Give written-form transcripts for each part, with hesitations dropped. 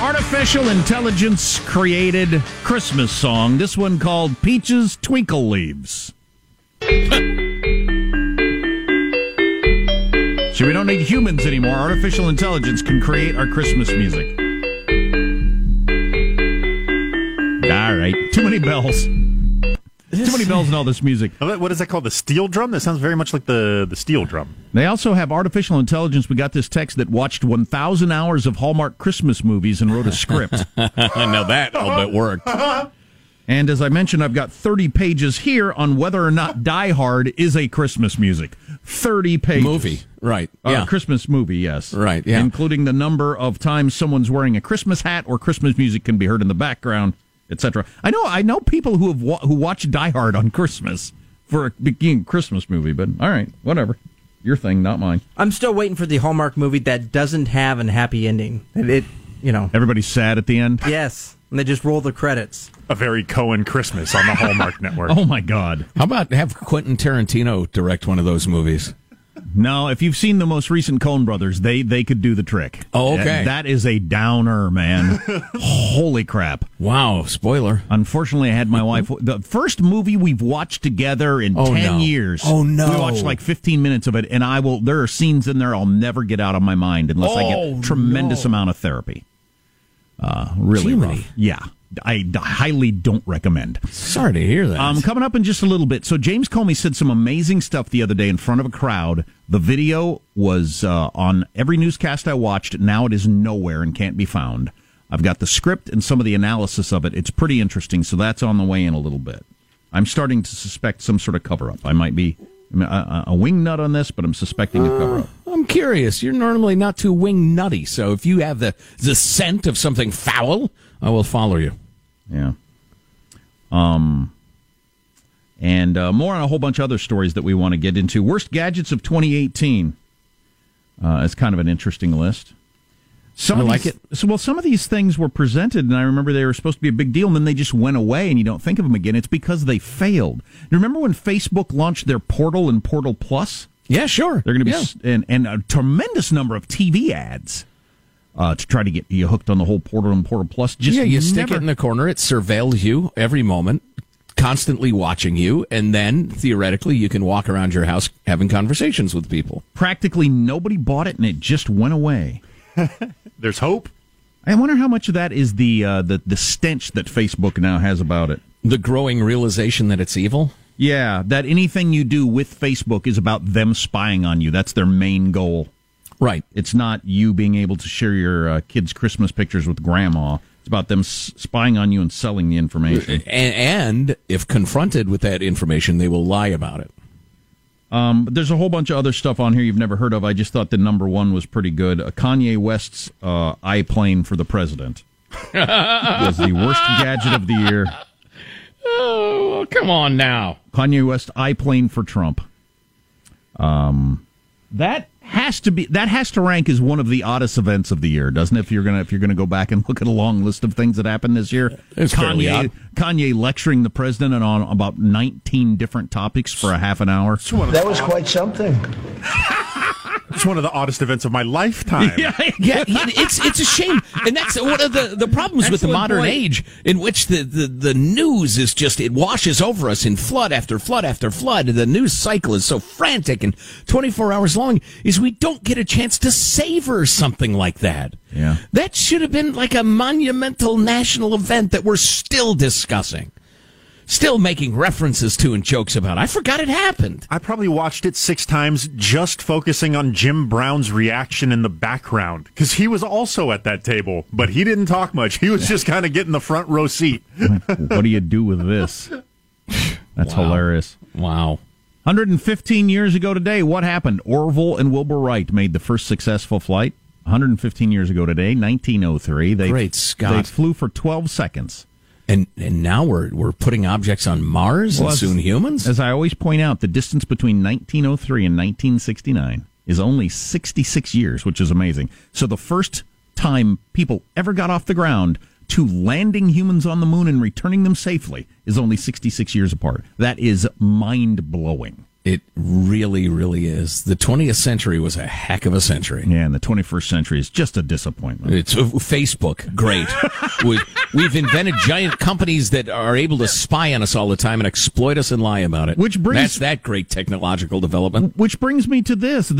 Artificial intelligence created Christmas song. This one called Peaches Twinkle Leaves. So we don't need humans anymore. Artificial intelligence can create our Christmas music. All right. Too many bells. Too many bells in all this music. What is that called? The steel drum? That sounds very much like the steel drum. They also have artificial intelligence. We got this text that watched 1,000 hours of Hallmark Christmas movies and wrote a script. I know that. All but worked. And as I mentioned, I've got 30 pages here on whether or not Die Hard is a Christmas music. 30 pages. Movie, right. Yeah. Christmas movie, yes. Right, yeah. Including the number of times someone's wearing a Christmas hat or Christmas music can be heard in the background. Etc. I know people who have who watch Die Hard on Christmas for a beginning Christmas movie, but all right, whatever. Your thing, not mine. I'm still waiting for the Hallmark movie that doesn't have a happy ending. Everybody's sad at the end. Yes, and they just roll the credits. A very Coen Christmas on the Hallmark Network. Oh my God! How about have Quentin Tarantino direct one of those movies? No, if you've seen the most recent Coen Brothers, they could do the trick. Oh, okay. That is a downer, man. Holy crap. Wow, spoiler. Unfortunately, I had my wife... The first movie we've watched together in 10 years. Oh, no. We watched like 15 minutes of it, and there are scenes in there I'll never get out of my mind unless I get a tremendous amount of therapy. Really rough. Yeah. I highly don't recommend. Sorry to hear that. Coming up in just a little bit. So James Comey said some amazing stuff the other day in front of a crowd. The video was on every newscast I watched. Now it is nowhere and can't be found. I've got the script and some of the analysis of it. It's pretty interesting. So that's on the way in a little bit. I'm starting to suspect some sort of cover-up. I might be a wingnut on this, but I'm suspecting a cover-up. I'm curious. You're normally not too wingnutty. So if you have the scent of something foul... I will follow you. Yeah. And more on a whole bunch of other stories that we want to get into. Worst gadgets of 2018. It's kind of an interesting list. Some of these things were presented, and I remember they were supposed to be a big deal, and then they just went away, and you don't think of them again. It's because they failed. You remember when Facebook launched their Portal and Portal Plus? Yeah, sure. They're going to be and a tremendous number of TV ads to try to get you hooked on the whole Portal and Portal Plus. Stick it in the corner. It surveils you every moment, constantly watching you, and then theoretically you can walk around your house having conversations with people. Practically nobody bought it, and it just went away. There's hope. I wonder how much of that is the stench that Facebook now has about it. The growing realization that it's evil? Yeah, that anything you do with Facebook is about them spying on you. That's their main goal. Right. It's not you being able to share your kids' Christmas pictures with grandma. It's about them spying on you and selling the information. And if confronted with that information, they will lie about it. But there's a whole bunch of other stuff on here you've never heard of. I just thought the number one was pretty good. Kanye West's iPlane for the president was the worst gadget of the year. Oh, come on now. Kanye West iPlane for Trump. That has to rank as one of the oddest events of the year, doesn't it? If you're gonna go back and look at a long list of things that happened this year, it's fairly odd. Kanye lecturing the president on about 19 different topics for a half an hour. That was quite something. It's one of the oddest events of my lifetime. Yeah, it's a shame, and that's one of the problems with the modern age in which the news is just, it washes over us in flood after flood after flood. The news cycle is so frantic and 24 hours long, is we don't get a chance to savor something like that. Yeah, that should have been like a monumental national event that we're still discussing. Still making references to and jokes about. I forgot it happened. I probably watched it 6 times just focusing on Jim Brown's reaction in the background. Because he was also at that table, but he didn't talk much. He was just kind of getting the front row seat. What do you do with this? That's hilarious. Wow. 115 years ago today, what happened? Orville and Wilbur Wright made the first successful flight. 115 years ago today, 1903. Great Scott. They flew for 12 seconds. And now we're putting objects on Mars and soon humans? As I always point out, the distance between 1903 and 1969 is only 66 years, which is amazing. So the first time people ever got off the ground to landing humans on the moon and returning them safely is only 66 years apart. That is mind-blowing. It really, really is. The 20th century was a heck of a century. Yeah, and the 21st century is just a disappointment. It's Facebook. Great. We've invented giant companies that are able to spy on us all the time and exploit us and lie about it. That's that great technological development. Which brings me to this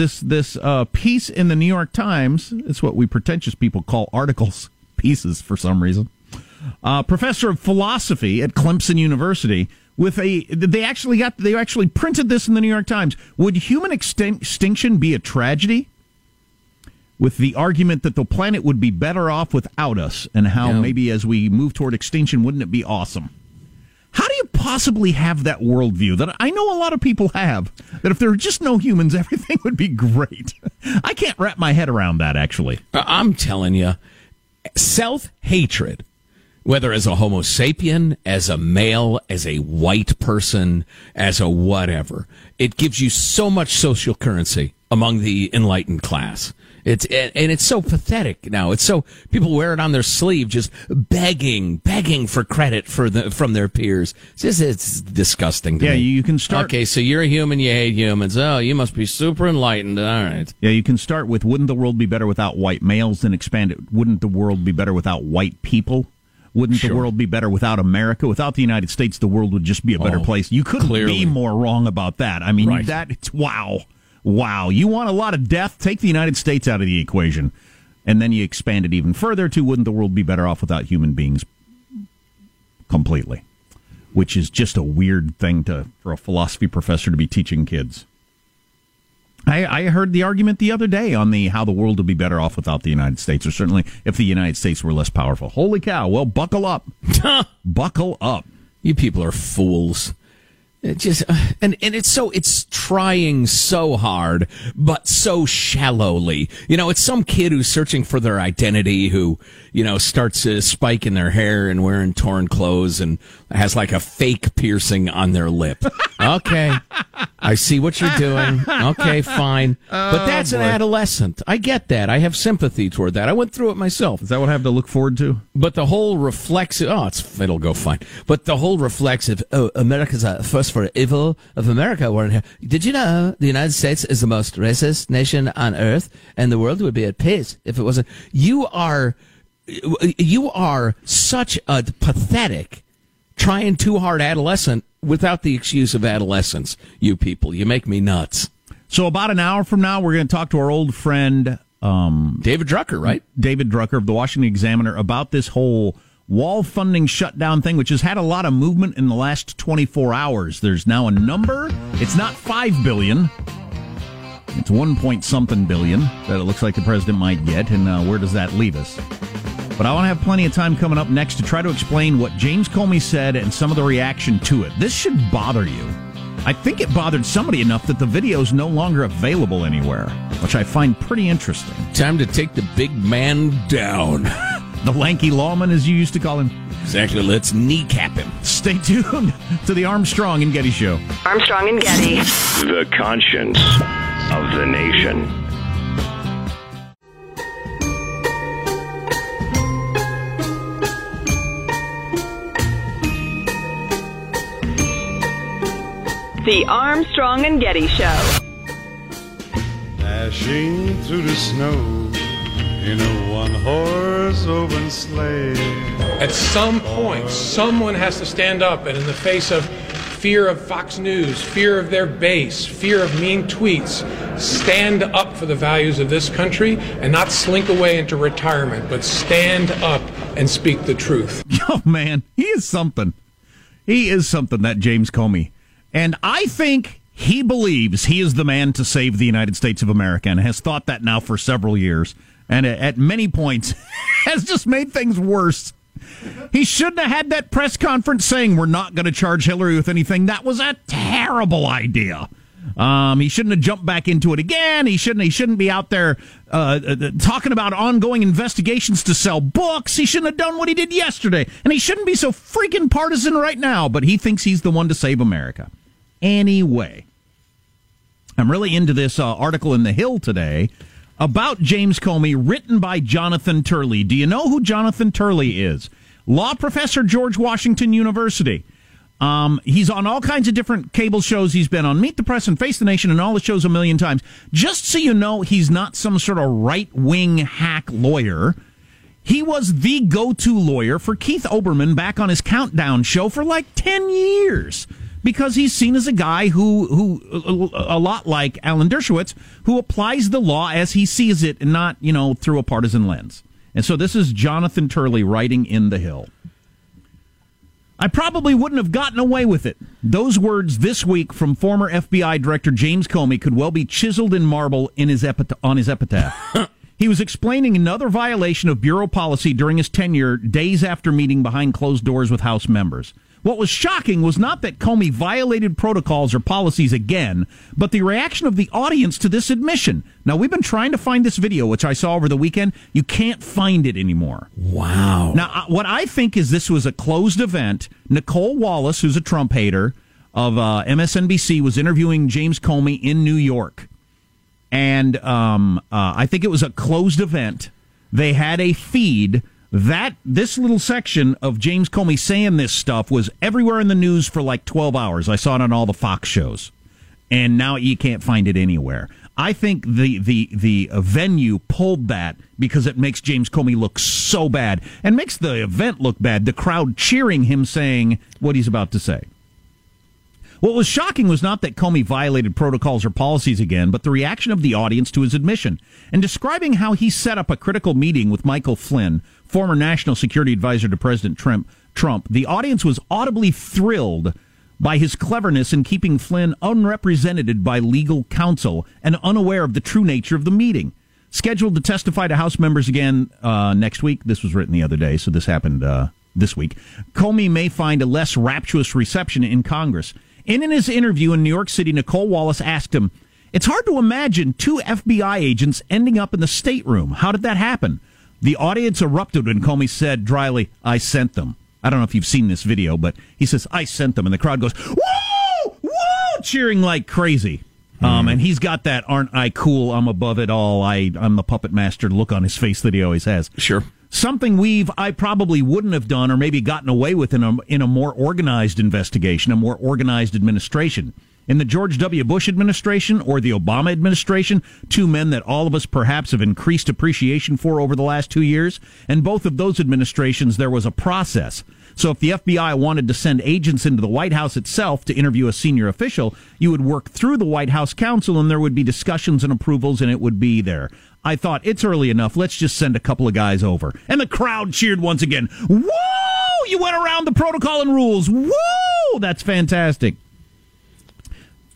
piece in the New York Times. It's what we pretentious people call articles, pieces for some reason. Professor of philosophy at Clemson University. They actually printed this in the New York Times. Would human extinction be a tragedy? With the argument that the planet would be better off without us, and how maybe as we move toward extinction, wouldn't it be awesome? How do you possibly have that worldview that I know a lot of people have? That if there were just no humans, everything would be great. I can't wrap my head around that, actually. I'm telling you, self-hatred. Whether as a homo sapien, as a male, as a white person, as a whatever. It gives you so much social currency among the enlightened class. It's so pathetic now. It's so, people wear it on their sleeve, just begging for credit from their peers. It's disgusting to me. Yeah, you can start. Okay, so you're a human, you hate humans. Oh, you must be super enlightened. All right. Yeah, you can start with, wouldn't the world be better without white males? Then expand it, wouldn't the world be better without white people? Wouldn't the world be better without America? Without the United States, the world would just be a better place. You couldn't be more wrong about that. I mean, it's wow. You want a lot of death? Take the United States out of the equation. And then you expand it even further to, wouldn't the world be better off without human beings completely? Which is just a weird thing for a philosophy professor to be teaching kids. I heard the argument the other day on how the world would be better off without the United States, or certainly if the United States were less powerful. Holy cow. Well, buckle up. You people are fools. It just and it's trying so hard, but so shallowly. You know, it's some kid who's searching for their identity who, you know, starts spiking their hair and wearing torn clothes and has like a fake piercing on their lip. Okay, I see what you're doing. Okay, fine, but that's an adolescent. I get that. I have sympathy toward that. I went through it myself. Is that what I have to look forward to? But the whole reflexive, it'll go fine. But the whole reflexive, America's a first for evil of America weren't here. Did you know the United States is the most racist nation on earth, and the world would be at peace if it wasn't? You are such a pathetic, trying too hard adolescent without the excuse of adolescence. You people, you make me nuts. So about an hour from now, we're going to talk to our old friend David Drucker, right? David Drucker of the Washington Examiner about this whole wall funding shutdown thing, which has had a lot of movement in the last 24 hours. There's now a number. It's not 5 billion. It's 1-point-something billion that it looks like the president might get, and where does that leave us? But I want to have plenty of time coming up next to try to explain what James Comey said and some of the reaction to it. This should bother you. I think it bothered somebody enough that the video is no longer available anywhere, which I find pretty interesting. Time to take the big man down. The lanky lawman, as you used to call him. Exactly. Let's kneecap him. Stay tuned to the Armstrong and Getty Show. Armstrong and Getty. The conscience of the nation. The Armstrong and Getty Show. Dashing through the snow in a one-horse open sleigh. At some point, someone has to stand up, and in the face of fear of Fox News, fear of their base, fear of mean tweets, stand up for the values of this country and not slink away into retirement, but stand up and speak the truth. Oh, man, he is something. He is something, that James Comey. And I think he believes he is the man to save the United States of America and has thought that now for several years. And at many points, has just made things worse. He shouldn't have had that press conference saying we're not going to charge Hillary with anything. That was a terrible idea. He shouldn't have jumped back into it again. He shouldn't be out there talking about ongoing investigations to sell books. He shouldn't have done what he did yesterday. And he shouldn't be so freaking partisan right now. But he thinks he's the one to save America. Anyway, I'm really into this article in The Hill today about James Comey, written by Jonathan Turley. Do you know who Jonathan Turley is? Law professor, George Washington University. He's on all kinds of different cable shows. He's been on Meet the Press and Face the Nation and all the shows a million times. Just so you know, he's not some sort of right-wing hack lawyer. He was the go-to lawyer for Keith Olbermann back on his Countdown show for like 10 years. Because he's seen as a guy who a lot like Alan Dershowitz, who applies the law as he sees it and not, you know, through a partisan lens. And so this is Jonathan Turley writing in The Hill. I probably wouldn't have gotten away with it. Those words this week from former FBI Director James Comey could well be chiseled in marble in his on his epitaph. He was explaining another violation of bureau policy during his tenure, days after meeting behind closed doors with House members. What was shocking was not that Comey violated protocols or policies again, but the reaction of the audience to this admission. Now, we've been trying to find this video, which I saw over the weekend. You can't find it anymore. Wow. Now, what I think is this was a closed event. Nicole Wallace, who's a Trump hater of MSNBC, was interviewing James Comey in New York. And I think it was a closed event. They had a feed. That this little section of James Comey saying this stuff was everywhere in the news for like 12 hours. I saw it on all the Fox shows, and now you can't find it anywhere. I think the venue pulled that because it makes James Comey look so bad and makes the event look bad. The crowd cheering him saying what he's about to say. What was shocking was not that Comey violated protocols or policies again, but the reaction of the audience to his admission. And describing how he set up a critical meeting with Michael Flynn, former national security advisor to President Trump, the audience was audibly thrilled by his cleverness in keeping Flynn unrepresented by legal counsel and unaware of the true nature of the meeting. Scheduled to testify to House members again next week. This was written the other day, so this happened this week. Comey may find a less rapturous reception in Congress. And in his interview in New York City, Nicole Wallace asked him, "It's hard to imagine two FBI agents ending up in the stateroom. How did that happen?" The audience erupted when Comey said dryly, "I sent them." I don't know if you've seen this video, but he says, "I sent them." And the crowd goes, "Woo! Woo!" cheering like crazy. And he's got that, "Aren't I cool? I'm above it all. I'm the puppet master" look on his face that he always has. Sure. Something I probably wouldn't have done or maybe gotten away with in a more organized investigation, a more organized administration. In the George W. Bush administration or the Obama administration, two men that all of us perhaps have increased appreciation for over the last 2 years, and both of those administrations, there was a process. So if the FBI wanted to send agents into the White House itself to interview a senior official, you would work through the White House counsel and there would be discussions and approvals and it would be there. I thought, it's early enough, let's just send a couple of guys over. And the crowd cheered once again. Woo! You went around the protocol and rules. Woo! That's fantastic.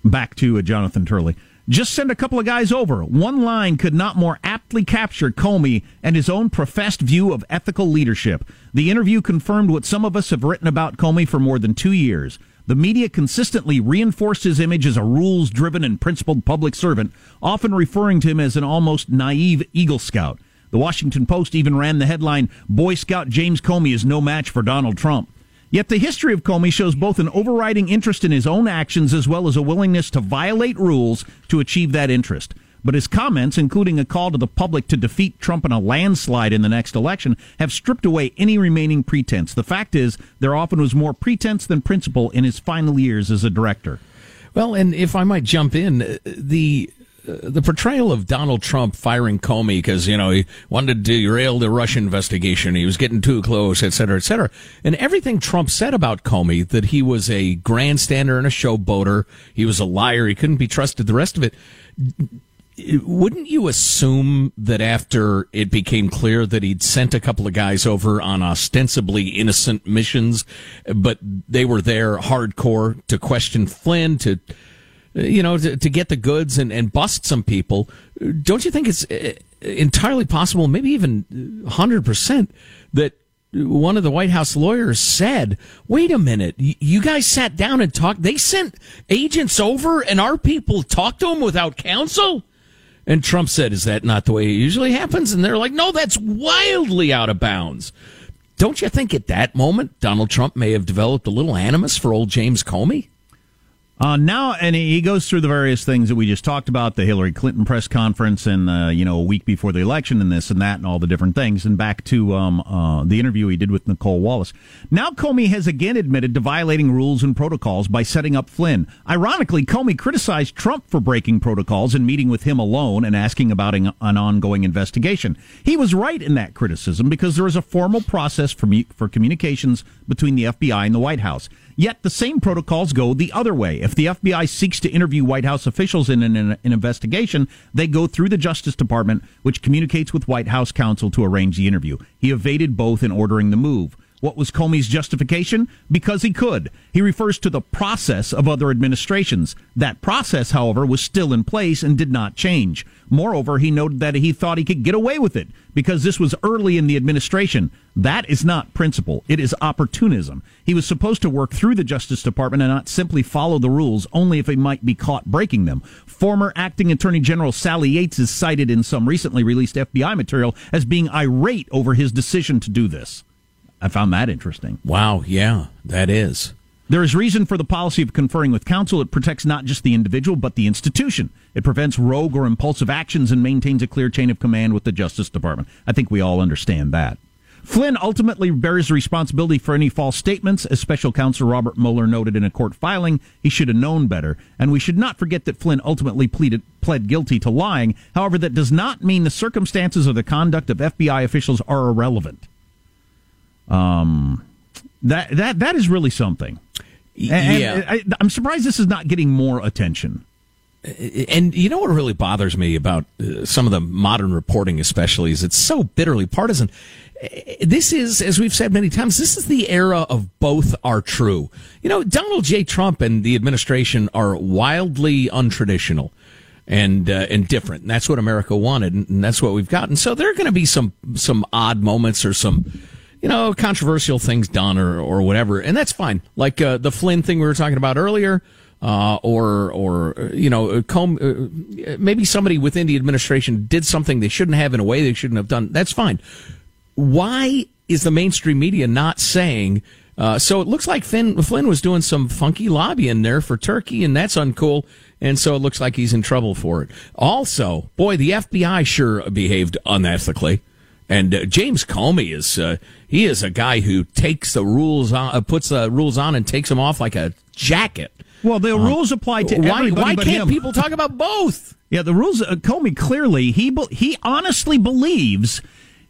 Back to Jonathan Turley. Just send a couple of guys over. One line could not more aptly capture Comey and his own professed view of ethical leadership. The interview confirmed what some of us have written about Comey for more than 2 years. The media consistently reinforced his image as a rules-driven and principled public servant, often referring to him as an almost naive Eagle Scout. The Washington Post even ran the headline, "Boy Scout James Comey is no match for Donald Trump." Yet the history of Comey shows both an overriding interest in his own actions as well as a willingness to violate rules to achieve that interest. But his comments, including a call to the public to defeat Trump in a landslide in the next election, have stripped away any remaining pretense. The fact is, there often was more pretense than principle in his final years as a director. Well, and if I might jump in, the portrayal of Donald Trump firing Comey because, he wanted to derail the Russia investigation, he was getting too close, et cetera, et cetera. And everything Trump said about Comey, that he was a grandstander and a showboater, he was a liar, he couldn't be trusted, the rest of it. Wouldn't you assume that after it became clear that he'd sent a couple of guys over on ostensibly innocent missions, but they were there hardcore to question Flynn, to get the goods and bust some people? Don't you think it's entirely possible, maybe even 100%, that one of the White House lawyers said, "Wait a minute, you guys sat down and talked. They sent agents over and our people talked to them without counsel?" And Trump said, "Is that not the way it usually happens?" And they're like, "No, that's wildly out of bounds." Don't you think at that moment, Donald Trump may have developed a little animus for old James Comey? Now, and he goes through the various things that we just talked about, the Hillary Clinton press conference and, a week before the election and this and that and all the different things. And back to the interview he did with Nicole Wallace. Now Comey has again admitted to violating rules and protocols by setting up Flynn. Ironically, Comey criticized Trump for breaking protocols and meeting with him alone and asking about an ongoing investigation. He was right in that criticism because there is a formal process for communications between the FBI and the White House. Yet the same protocols go the other way. If the FBI seeks to interview White House officials in an investigation, they go through the Justice Department, which communicates with White House counsel to arrange the interview. He evaded both in ordering the move. What was Comey's justification? Because he could. He refers to the process of other administrations. That process, however, was still in place and did not change. Moreover, he noted that he thought he could get away with it because this was early in the administration. That is not principle. It is opportunism. He was supposed to work through the Justice Department and not simply follow the rules, only if he might be caught breaking them. Former Acting Attorney General Sally Yates is cited in some recently released FBI material as being irate over his decision to do this. I found that interesting. Wow, yeah, that is. There is reason for the policy of conferring with counsel. It protects not just the individual, but the institution. It prevents rogue or impulsive actions and maintains a clear chain of command with the Justice Department. I think we all understand that. Flynn ultimately bears responsibility for any false statements. As special counsel Robert Mueller noted in a court filing, he should have known better. And we should not forget that Flynn ultimately pled guilty to lying. However, that does not mean the circumstances or the conduct of FBI officials are irrelevant. That is really something. And yeah. I'm surprised this is not getting more attention. And you know what really bothers me about some of the modern reporting, especially, is it's so bitterly partisan. This is, as we've said many times, this is the era of both are true. Donald J. Trump and the administration are wildly untraditional and different. And that's what America wanted, and that's what we've gotten. So there are going to be some odd moments or some controversial things done or whatever. And that's fine. Like the Flynn thing we were talking about earlier, Maybe somebody within the administration did something they shouldn't have in a way they shouldn't have done. That's fine. Why is the mainstream media not saying? So it looks like Flynn was doing some funky lobbying there for Turkey, and that's uncool. And so it looks like he's in trouble for it. Also, boy, the FBI sure behaved unethically. And James Comey is a guy who takes the rules on, puts the rules on, and takes them off like a jacket. Well, the rules apply to everybody. Why but can't him. People talk about both? Yeah, the rules. Comey clearly he honestly believes.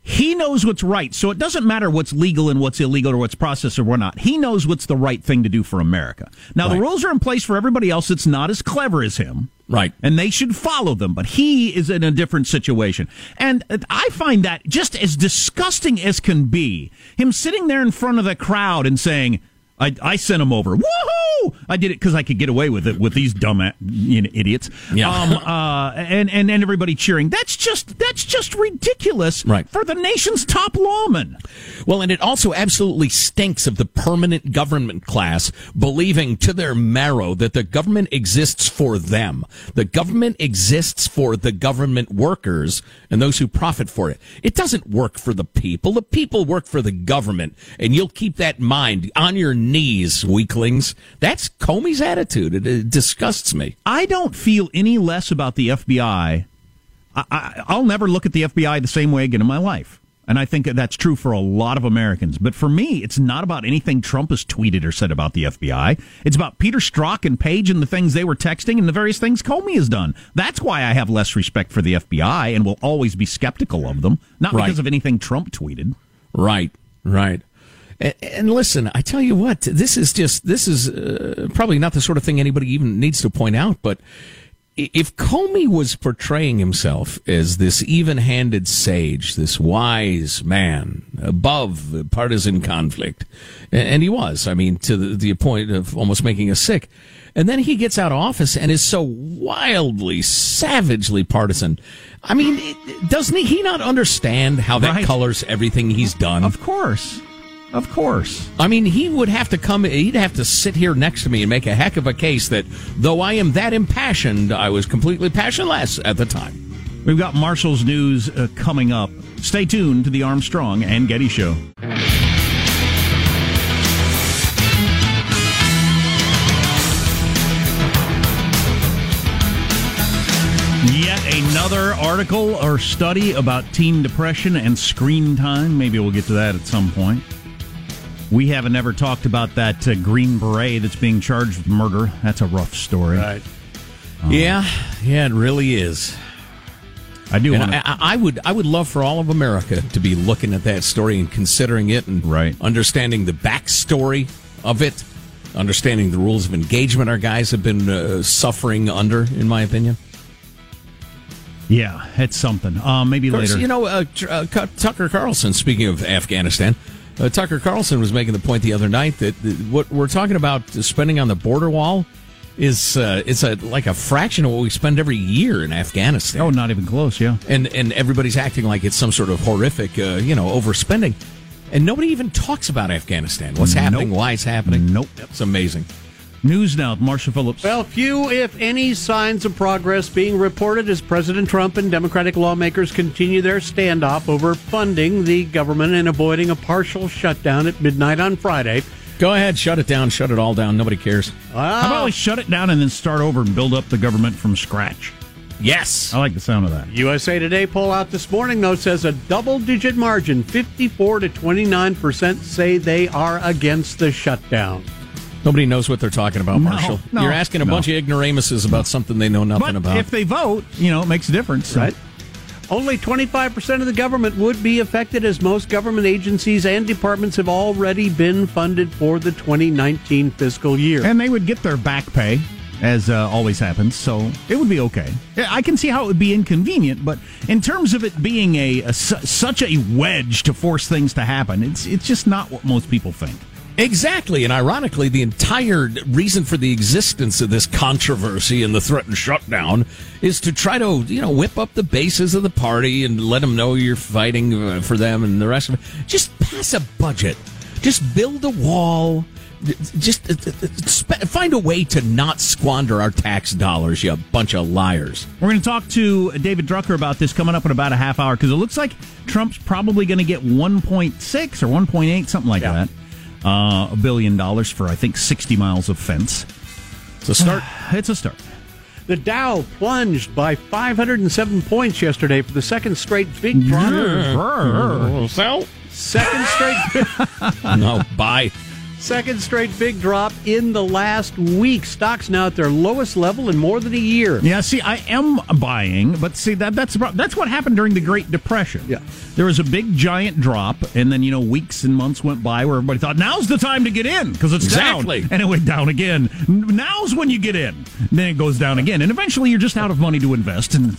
He knows what's right, so it doesn't matter what's legal and what's illegal or what's processed or what not. He knows what's the right thing to do for America. Now, right. The rules are in place for everybody else that's not as clever as him. Right. And they should follow them, but he is in a different situation. And I find that just as disgusting as can be, him sitting there in front of the crowd and saying, I sent him over. Woohoo! I did it because I could get away with it with these dumb idiots. Yeah. And everybody cheering. That's just ridiculous right. for the nation's top lawman. Well, and it also absolutely stinks of the permanent government class believing to their marrow that the government exists for them. The government exists for the government workers and those who profit for it. It doesn't work for the people. The people work for the government, and you'll keep that in mind on your knees, weaklings. That's Comey's attitude. It disgusts me. I don't feel any less about the FBI. I'll never look at the FBI the same way again in my life. And I think that's true for a lot of Americans. But for me, it's not about anything Trump has tweeted or said about the FBI. It's about Peter Strzok and Page and the things they were texting and the various things Comey has done. That's why I have less respect for the FBI and will always be skeptical of them. Not right. because of anything Trump tweeted. Right, right. And listen, I tell you what, this is probably not the sort of thing anybody even needs to point out, but if Comey was portraying himself as this even-handed sage, this wise man above partisan conflict, and he was, I mean, to the point of almost making us sick, and then he gets out of office and is so wildly, savagely partisan. I mean, doesn't he not understand how that right. colors everything he's done? Of course. Of course. I mean, he'd have to sit here next to me and make a heck of a case that, though I am that impassioned, I was completely passionless at the time. We've got Marshall's News coming up. Stay tuned to the Armstrong and Getty Show. Yet another article or study about teen depression and screen time. Maybe we'll get to that at some point. We haven't ever talked about that Green Beret that's being charged with murder. That's a rough story. Right. Yeah, it really is. I do want to... I would love for all of America to be looking at that story and considering it and right. understanding the backstory of it, understanding the rules of engagement our guys have been suffering under, in my opinion. Yeah, it's something. Maybe of course, later. You know, Tucker Carlson, speaking of Afghanistan... Tucker Carlson was making the point the other night that what we're talking about spending on the border wall is it's like a fraction of what we spend every year in Afghanistan. Oh, not even close, yeah. And everybody's acting like it's some sort of horrific, overspending. And nobody even talks about Afghanistan. What's happening? Nope. Why it's happening? Nope. It's amazing. News now, Marsha Phillips. Well, few, if any, signs of progress being reported as President Trump and Democratic lawmakers continue their standoff over funding the government and avoiding a partial shutdown at midnight on Friday. Go ahead, shut it down, shut it all down. Nobody cares. How about we shut it down and then start over and build up the government from scratch? Yes. I like the sound of that. USA Today poll out this morning, though, says a double-digit margin, 54% to 29%, say they are against the shutdown. Nobody knows what they're talking about, Marshall. No, you're asking a bunch of ignoramuses about something they know nothing about. But if they vote, it makes a difference. Right. Only 25% of the government would be affected, as most government agencies and departments have already been funded for the 2019 fiscal year. And they would get their back pay, as always happens, so it would be okay. I can see how it would be inconvenient, but in terms of it being such a wedge to force things to happen, it's just not what most people think. Exactly, and ironically, the entire reason for the existence of this controversy and the threatened shutdown is to try to, whip up the bases of the party and let them know you're fighting for them and the rest of it. Just pass a budget. Just build a wall. Just find a way to not squander our tax dollars, you bunch of liars. We're going to talk to David Drucker about this coming up in about a half hour, because it looks like Trump's probably going to get 1.6 or 1.8, something like that, $1 billion for, I think, 60 miles of fence. It's a start. It's a start. The Dow plunged by 507 points yesterday for the second straight week. Second straight big drop in the last week. Stocks now at their lowest level in more than a year. Yeah, see, I am buying, but see, that's what happened during the Great Depression. Yeah. There was a big, giant drop, and then, you know, weeks and months went by where everybody thought, now's the time to get in, because it's down. And it went down again. Now's when you get in. And then it goes down again. And eventually you're just out of money to invest, and...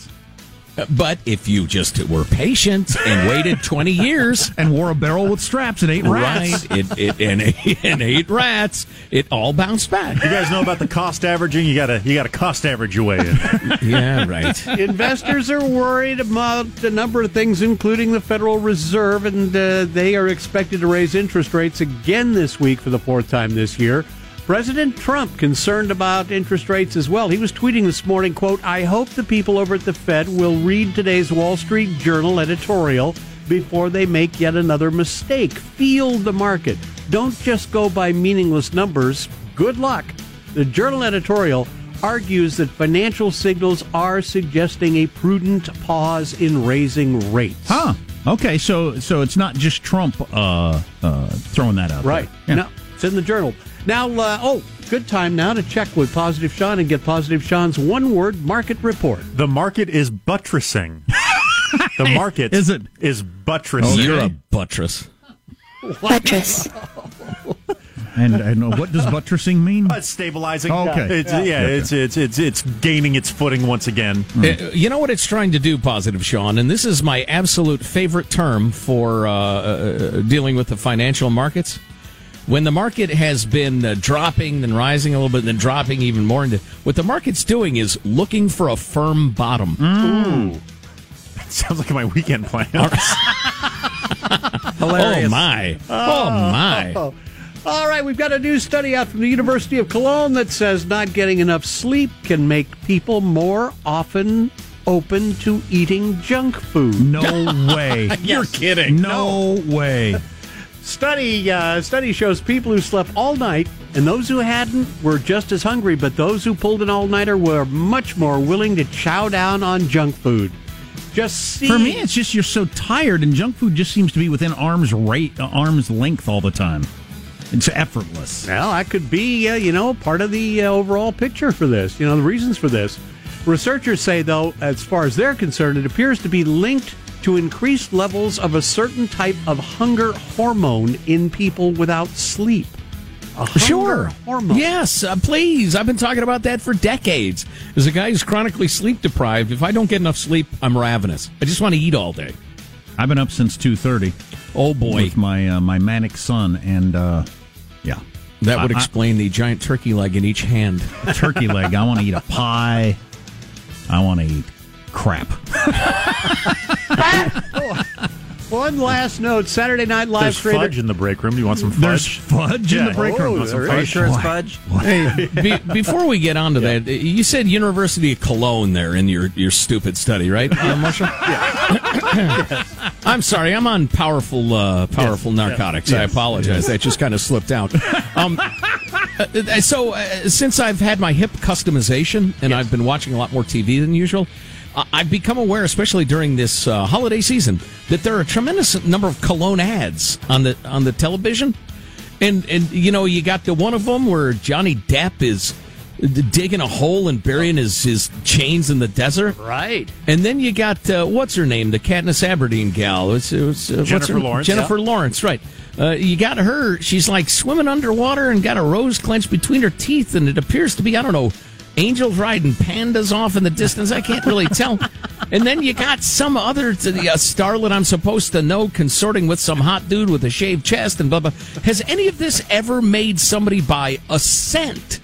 But if you just were patient and waited 20 years and wore a barrel with straps and ate rats, right, and ate rats, it all bounced back. You guys know about the cost averaging. You gotta cost average your way in. Yeah, right. Investors are worried about a number of things, including the Federal Reserve, and they are expected to raise interest rates again this week for the fourth time this year. President Trump concerned about interest rates as well. He was tweeting this morning, quote, "I hope the people over at the Fed will read today's Wall Street Journal editorial before they make yet another mistake. Feel the market. Don't just go by meaningless numbers. Good luck." The Journal editorial argues that financial signals are suggesting a prudent pause in raising rates. Huh. Okay, so it's not just Trump throwing that out. Right. Yeah. No, it's in the Journal. Now, good time now to check with Positive Sean and get Positive Sean's one-word market report. The market is buttressing. The market is buttressing. Oh, you're a buttress. What? Buttress. And I know, what does buttressing mean? It's stabilizing. Oh, okay. It's gaining its footing once again. You know what it's trying to do, Positive Sean, and this is my absolute favorite term for dealing with the financial markets. When the market has been dropping, then rising a little bit, then dropping even more, what the market's doing is looking for a firm bottom. Ooh. That sounds like my weekend plan. Hilarious. Oh, my. Oh. All right, we've got a new study out from the University of Cologne that says not getting enough sleep can make people more often open to eating junk food. No way. Yes. You're kidding. No way. Study shows people who slept all night and those who hadn't were just as hungry, but those who pulled an all-nighter were much more willing to chow down on junk food. For me, it's just you're so tired, and junk food just seems to be within arm's length all the time. It's effortless. Well, that could be, part of the overall picture for this, the reasons for this. Researchers say, though, as far as they're concerned, it appears to be linked to increased levels of a certain type of hunger hormone in people without sleep. Sure. Hormone. Yes, please. I've been talking about that for decades. As a guy who's chronically sleep deprived, if I don't get enough sleep, I'm ravenous. I just want to eat all day. I've been up since 2:30. Oh boy, with my my manic son, and yeah, that would explain the giant turkey leg in each hand. A turkey leg. I want to eat a pie. I want to eat crap. One last note. Saturday Night Live. There's fudge in the break room. Do you want some fudge? There's fudge in the break room. Are you sure it's fudge? Hey, before we get on to that, you said University of Cologne there in your stupid study, right, Marshall? Yeah. I'm sorry. I'm on powerful narcotics. Yes. I apologize. Yes. That just kind of slipped out. So since I've had my hip customization and I've been watching a lot more TV than usual, I've become aware, especially during this holiday season, that there are a tremendous number of cologne ads on the television, and you got the one of them where Johnny Depp is digging a hole and burying his chains in the desert, right? And then you got what's her name, the Katniss Aberdeen gal, Jennifer Lawrence. Jennifer Lawrence, right? You got her. She's like swimming underwater and got a rose clenched between her teeth, and it appears to be, I don't know, angels riding pandas off in the distance. I can't really tell. And then you got some other starlet I'm supposed to know consorting with some hot dude with a shaved chest and blah, blah. Has any of this ever made somebody buy a cent?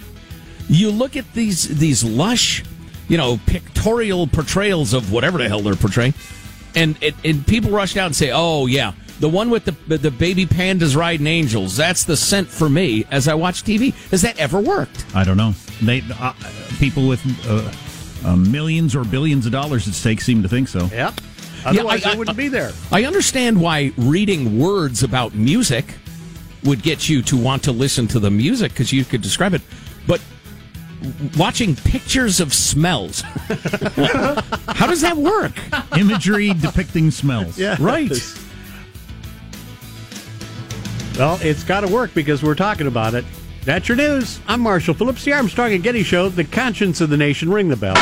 You look at these lush, pictorial portrayals of whatever the hell they're portraying, and people rush out and say, oh, yeah, The one with the baby pandas riding angels. That's the scent for me as I watch TV. Has that ever worked? I don't know. They people with millions or billions of dollars at stake seem to think so. Yep. Otherwise, yeah, I wouldn't be there. I understand why reading words about music would get you to want to listen to the music because you could describe it. But watching pictures of smells, how does that work? Imagery depicting smells. Yes. Right. Well, it's got to work because we're talking about it. That's your news. I'm Marshall Phillips, the Armstrong and Getty Show, the conscience of the nation. Ring the bell.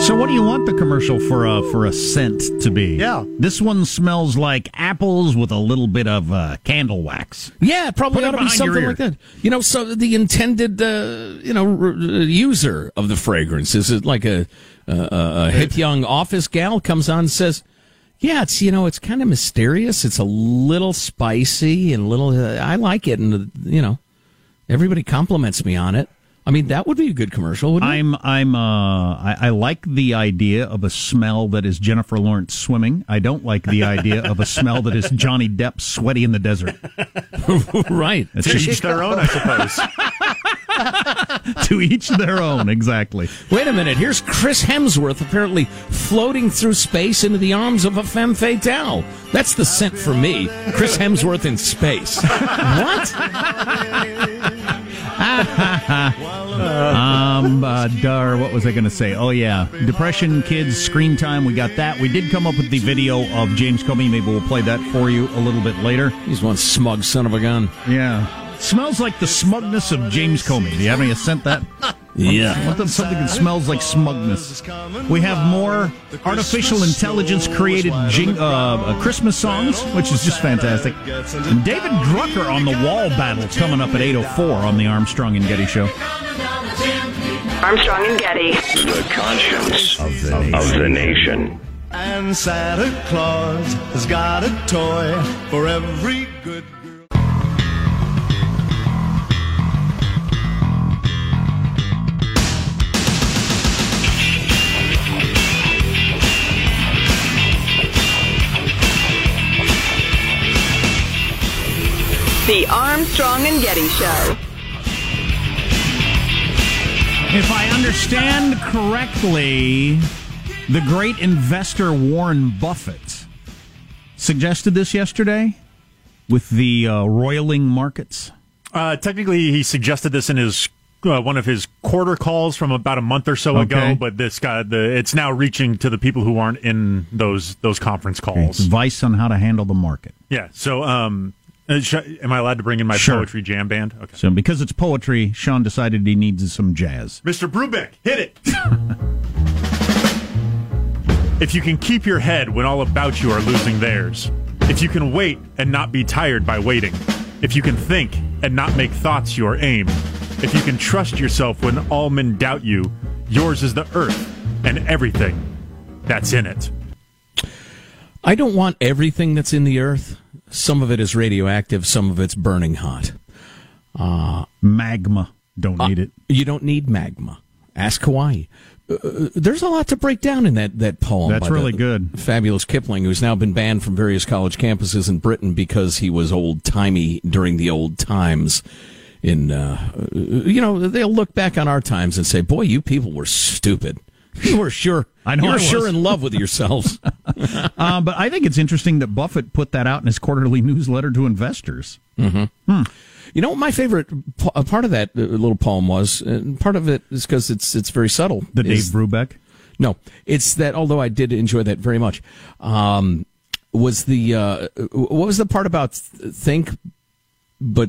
So what do you want the commercial for a scent to be? Yeah. This one smells like apples with a little bit of candle wax. Yeah, probably ought to be something like that. You know, so the intended user of the fragrance is it like a hip young office gal comes on and says, "Yeah, it's it's kind of mysterious. It's a little spicy and little I like it and everybody compliments me on it." I mean, that would be a good commercial, wouldn't it? I like the idea of a smell that is Jennifer Lawrence swimming. I don't like the idea of a smell that is Johnny Depp sweaty in the desert. Right. To each their own, I suppose. To each their own, exactly. Wait a minute. Here's Chris Hemsworth apparently floating through space into the arms of a femme fatale. That's the scent for me. Chris Hemsworth in space. What? What was I going to say? Oh, yeah. Depression, kids, screen time. We got that. We did come up with the video of James Comey. Maybe we'll play that for you a little bit later. He's one smug son of a gun. Yeah. Smells like the smugness of James Comey. Do you have any scent that? Yeah. What something that smells like smugness? We have more artificial intelligence created Christmas songs, which is just fantastic. And David Drucker on the wall battle coming up at 8:04 on the Armstrong and Getty Show. Armstrong and Getty. The conscience of the nation. And Santa Claus has got a toy for every good girl. The Armstrong and Getty Show. If I understand correctly, the great investor Warren Buffett suggested this yesterday with the roiling markets. Technically, he suggested this in his one of his quarter calls from about a month or so ago, but this it's now reaching to the people who aren't in those conference calls. Advice on how to handle the market. Yeah, so... am I allowed to bring in my poetry jam band? Okay. So because it's poetry, Sean decided he needs some jazz. Mr. Brubeck, hit it! If you can keep your head when all about you are losing theirs. If you can wait and not be tired by waiting. If you can think and not make thoughts your aim. If you can trust yourself when all men doubt you. Yours is the earth and everything that's in it. I don't want everything that's in the earth. Some of it is radioactive. Some of it's burning hot. Magma. Don't need it. You don't need magma. Ask Hawaii. There's a lot to break down in that poem. That's really good. Fabulous Kipling, who's now been banned from various college campuses in Britain because he was old-timey during the old times. They'll look back on our times and say, boy, you people were stupid. You were sure. I know. You were sure in love with yourselves. But I think it's interesting that Buffett put that out in his quarterly newsletter to investors. Mm-hmm. Hmm. You know, my favorite part of that little poem was, and part of it is because it's very subtle. The Dave Brubeck? No. It's that, although I did enjoy that very much, was the, what was the part about think, but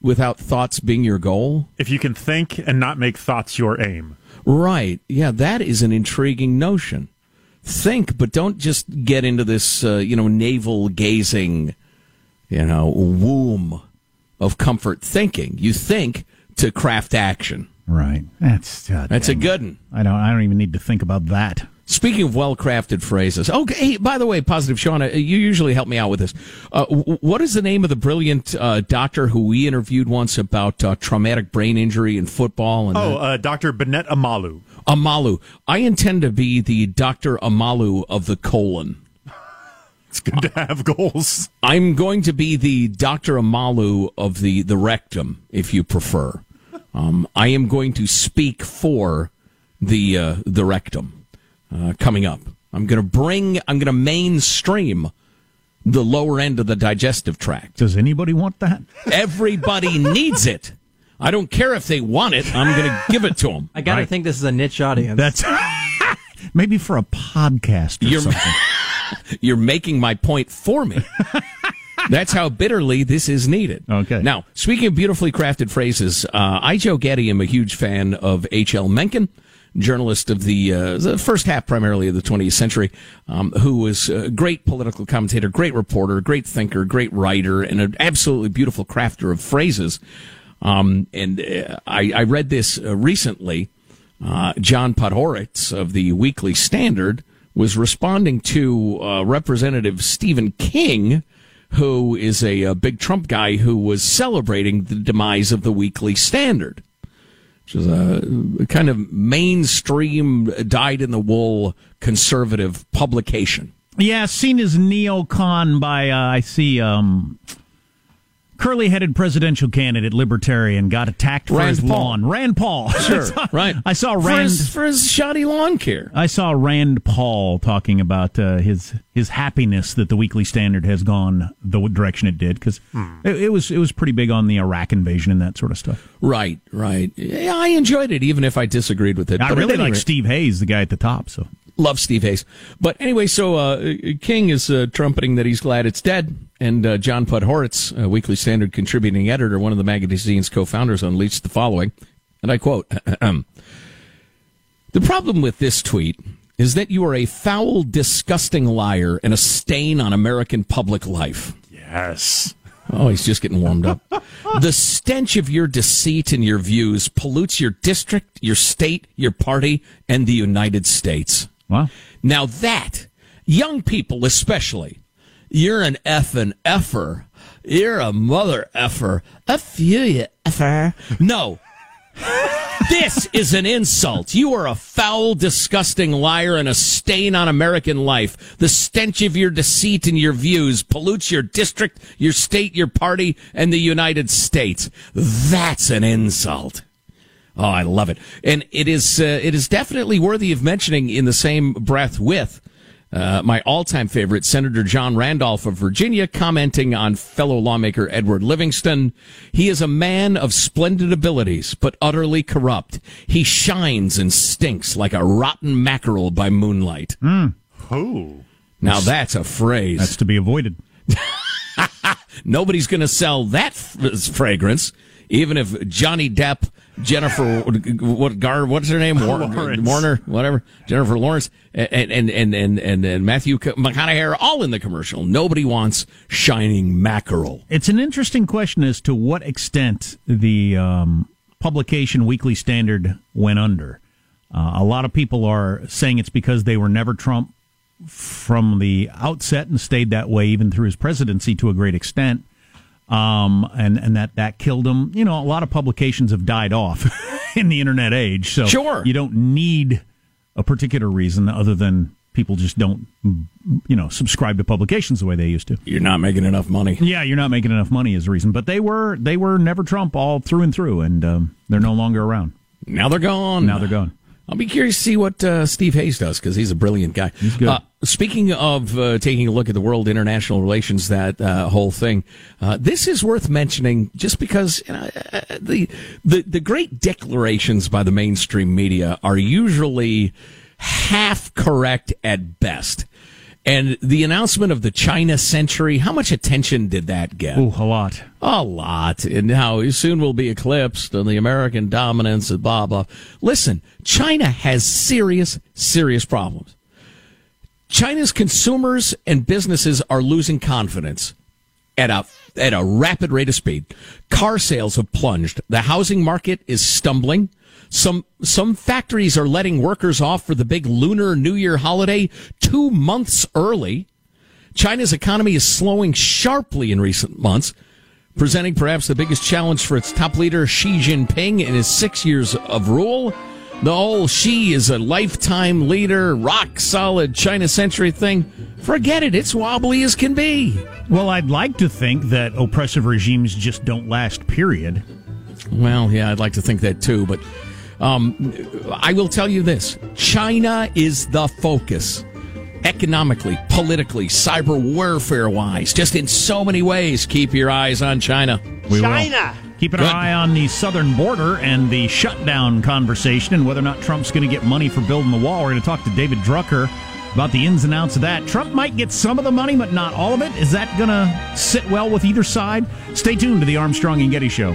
without thoughts being your goal? If you can think and not make thoughts your aim. Right. Yeah, that is an intriguing notion. Think, but don't just get into this, navel-gazing, womb of comfort thinking. You think to craft action. Right. That's a good one. I don't even need to think about that. Speaking of well-crafted phrases. Okay, by the way, Positive Sean, you usually help me out with this. What is the name of the brilliant doctor who we interviewed once about traumatic brain injury in football? And Dr. Bennett Amalu. Amalu. I intend to be the Dr. Amalu of the colon. It's good to have goals. I'm going to be the Dr. Amalu of the rectum, if you prefer. I am going to speak for the rectum coming up. I'm going to mainstream the lower end of the digestive tract. Does anybody want that? Everybody needs it. I don't care if they want it. I'm going to give it to them. I got to think this is a niche audience. That's maybe for a podcast or something. You're making my point for me. That's how bitterly this is needed. Okay. Now, speaking of beautifully crafted phrases, I, Joe Getty, am a huge fan of H.L. Mencken, journalist of the first half primarily of the 20th century, who was a great political commentator, great reporter, great thinker, great writer, and an absolutely beautiful crafter of phrases. I read this recently. John Podhoretz of the Weekly Standard was responding to Representative Stephen King, who is a big Trump guy, who was celebrating the demise of the Weekly Standard, which is a kind of mainstream, dyed-in-the-wool conservative publication. Yeah, seen as neocon by, I see, curly-headed presidential candidate, libertarian, got attacked for his lawn. Rand Paul. Sure, right. I saw Rand... For his shoddy lawn care. I saw Rand Paul talking about his happiness that the Weekly Standard has gone the direction it did, because it was pretty big on the Iraq invasion and that sort of stuff. Right. Yeah, I enjoyed it, even if I disagreed with it. I really like Steve Hayes, the guy at the top, so... Love Steve Hayes. But anyway, so King is trumpeting that he's glad it's dead. And John Podhoretz, Weekly Standard contributing editor, one of the magazine's co-founders, unleashed the following. And I quote, "The problem with this tweet is that you are a foul, disgusting liar and a stain on American public life." Yes. Oh, he's just getting warmed up. "The stench of your deceit and your views pollutes your district, your state, your party, and the United States." Wow. Now that, young people especially, you're an effing effer. You're a mother effer. F you, you effer. No. This is an insult. You are a foul, disgusting liar and a stain on American life. The stench of your deceit and your views pollutes your district, your state, your party, and the United States. That's an insult. Oh, I love it. And it is definitely worthy of mentioning in the same breath with my all-time favorite, Senator John Randolph of Virginia, commenting on fellow lawmaker Edward Livingston. "He is a man of splendid abilities, but utterly corrupt. He shines and stinks like a rotten mackerel by moonlight." Oh. Now that's a phrase. That's to be avoided. Nobody's going to sell that fragrance, even if Johnny Depp, what's her name? Warner, whatever. Jennifer Lawrence and Matthew McConaughey, all in the commercial. Nobody wants shining mackerel. It's an interesting question as to what extent the publication Weekly Standard went under. A lot of people are saying it's because they were never Trump from the outset and stayed that way even through his presidency to a great extent. And that killed them. You know, a lot of publications have died off in the internet age, so sure, you don't need a particular reason other than people just don't, subscribe to publications the way they used to. You're not making enough money. Yeah, you're not making enough money is the reason. But they were never Trump all through and through, and they're no longer around. Now they're gone. I'll be curious to see what Steve Hayes does, because he's a brilliant guy. He's good. Speaking of taking a look at the world, international relations, that whole thing, this is worth mentioning just because the great declarations by the mainstream media are usually half correct at best. And the announcement of the China century, how much attention did that get? Oh, a lot. A lot. And how soon will be eclipsed and the American dominance and blah, blah. Listen, China has serious, serious problems. China's consumers and businesses are losing confidence at a rapid rate of speed. Car sales have plunged. The housing market is stumbling. Some factories are letting workers off for the big Lunar New Year holiday 2 months early. China's economy is slowing sharply in recent months, presenting perhaps the biggest challenge for its top leader, Xi Jinping, in his 6 years of rule. The whole she is a lifetime leader, rock solid China century thing. Forget it. It's wobbly as can be. Well, I'd like to think that oppressive regimes just don't last, period. Well, yeah, I'd like to think that too. But I will tell you this. China is the focus. Economically, politically, cyber warfare-wise. Just in so many ways, keep your eyes on China. China! Keeping our eye on the southern border and the shutdown conversation and whether or not Trump's going to get money for building the wall. We're going to talk to David Drucker about the ins and outs of that. Trump might get some of the money, but not all of it. Is that going to sit well with either side? Stay tuned to the Armstrong and Getty Show.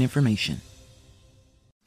information.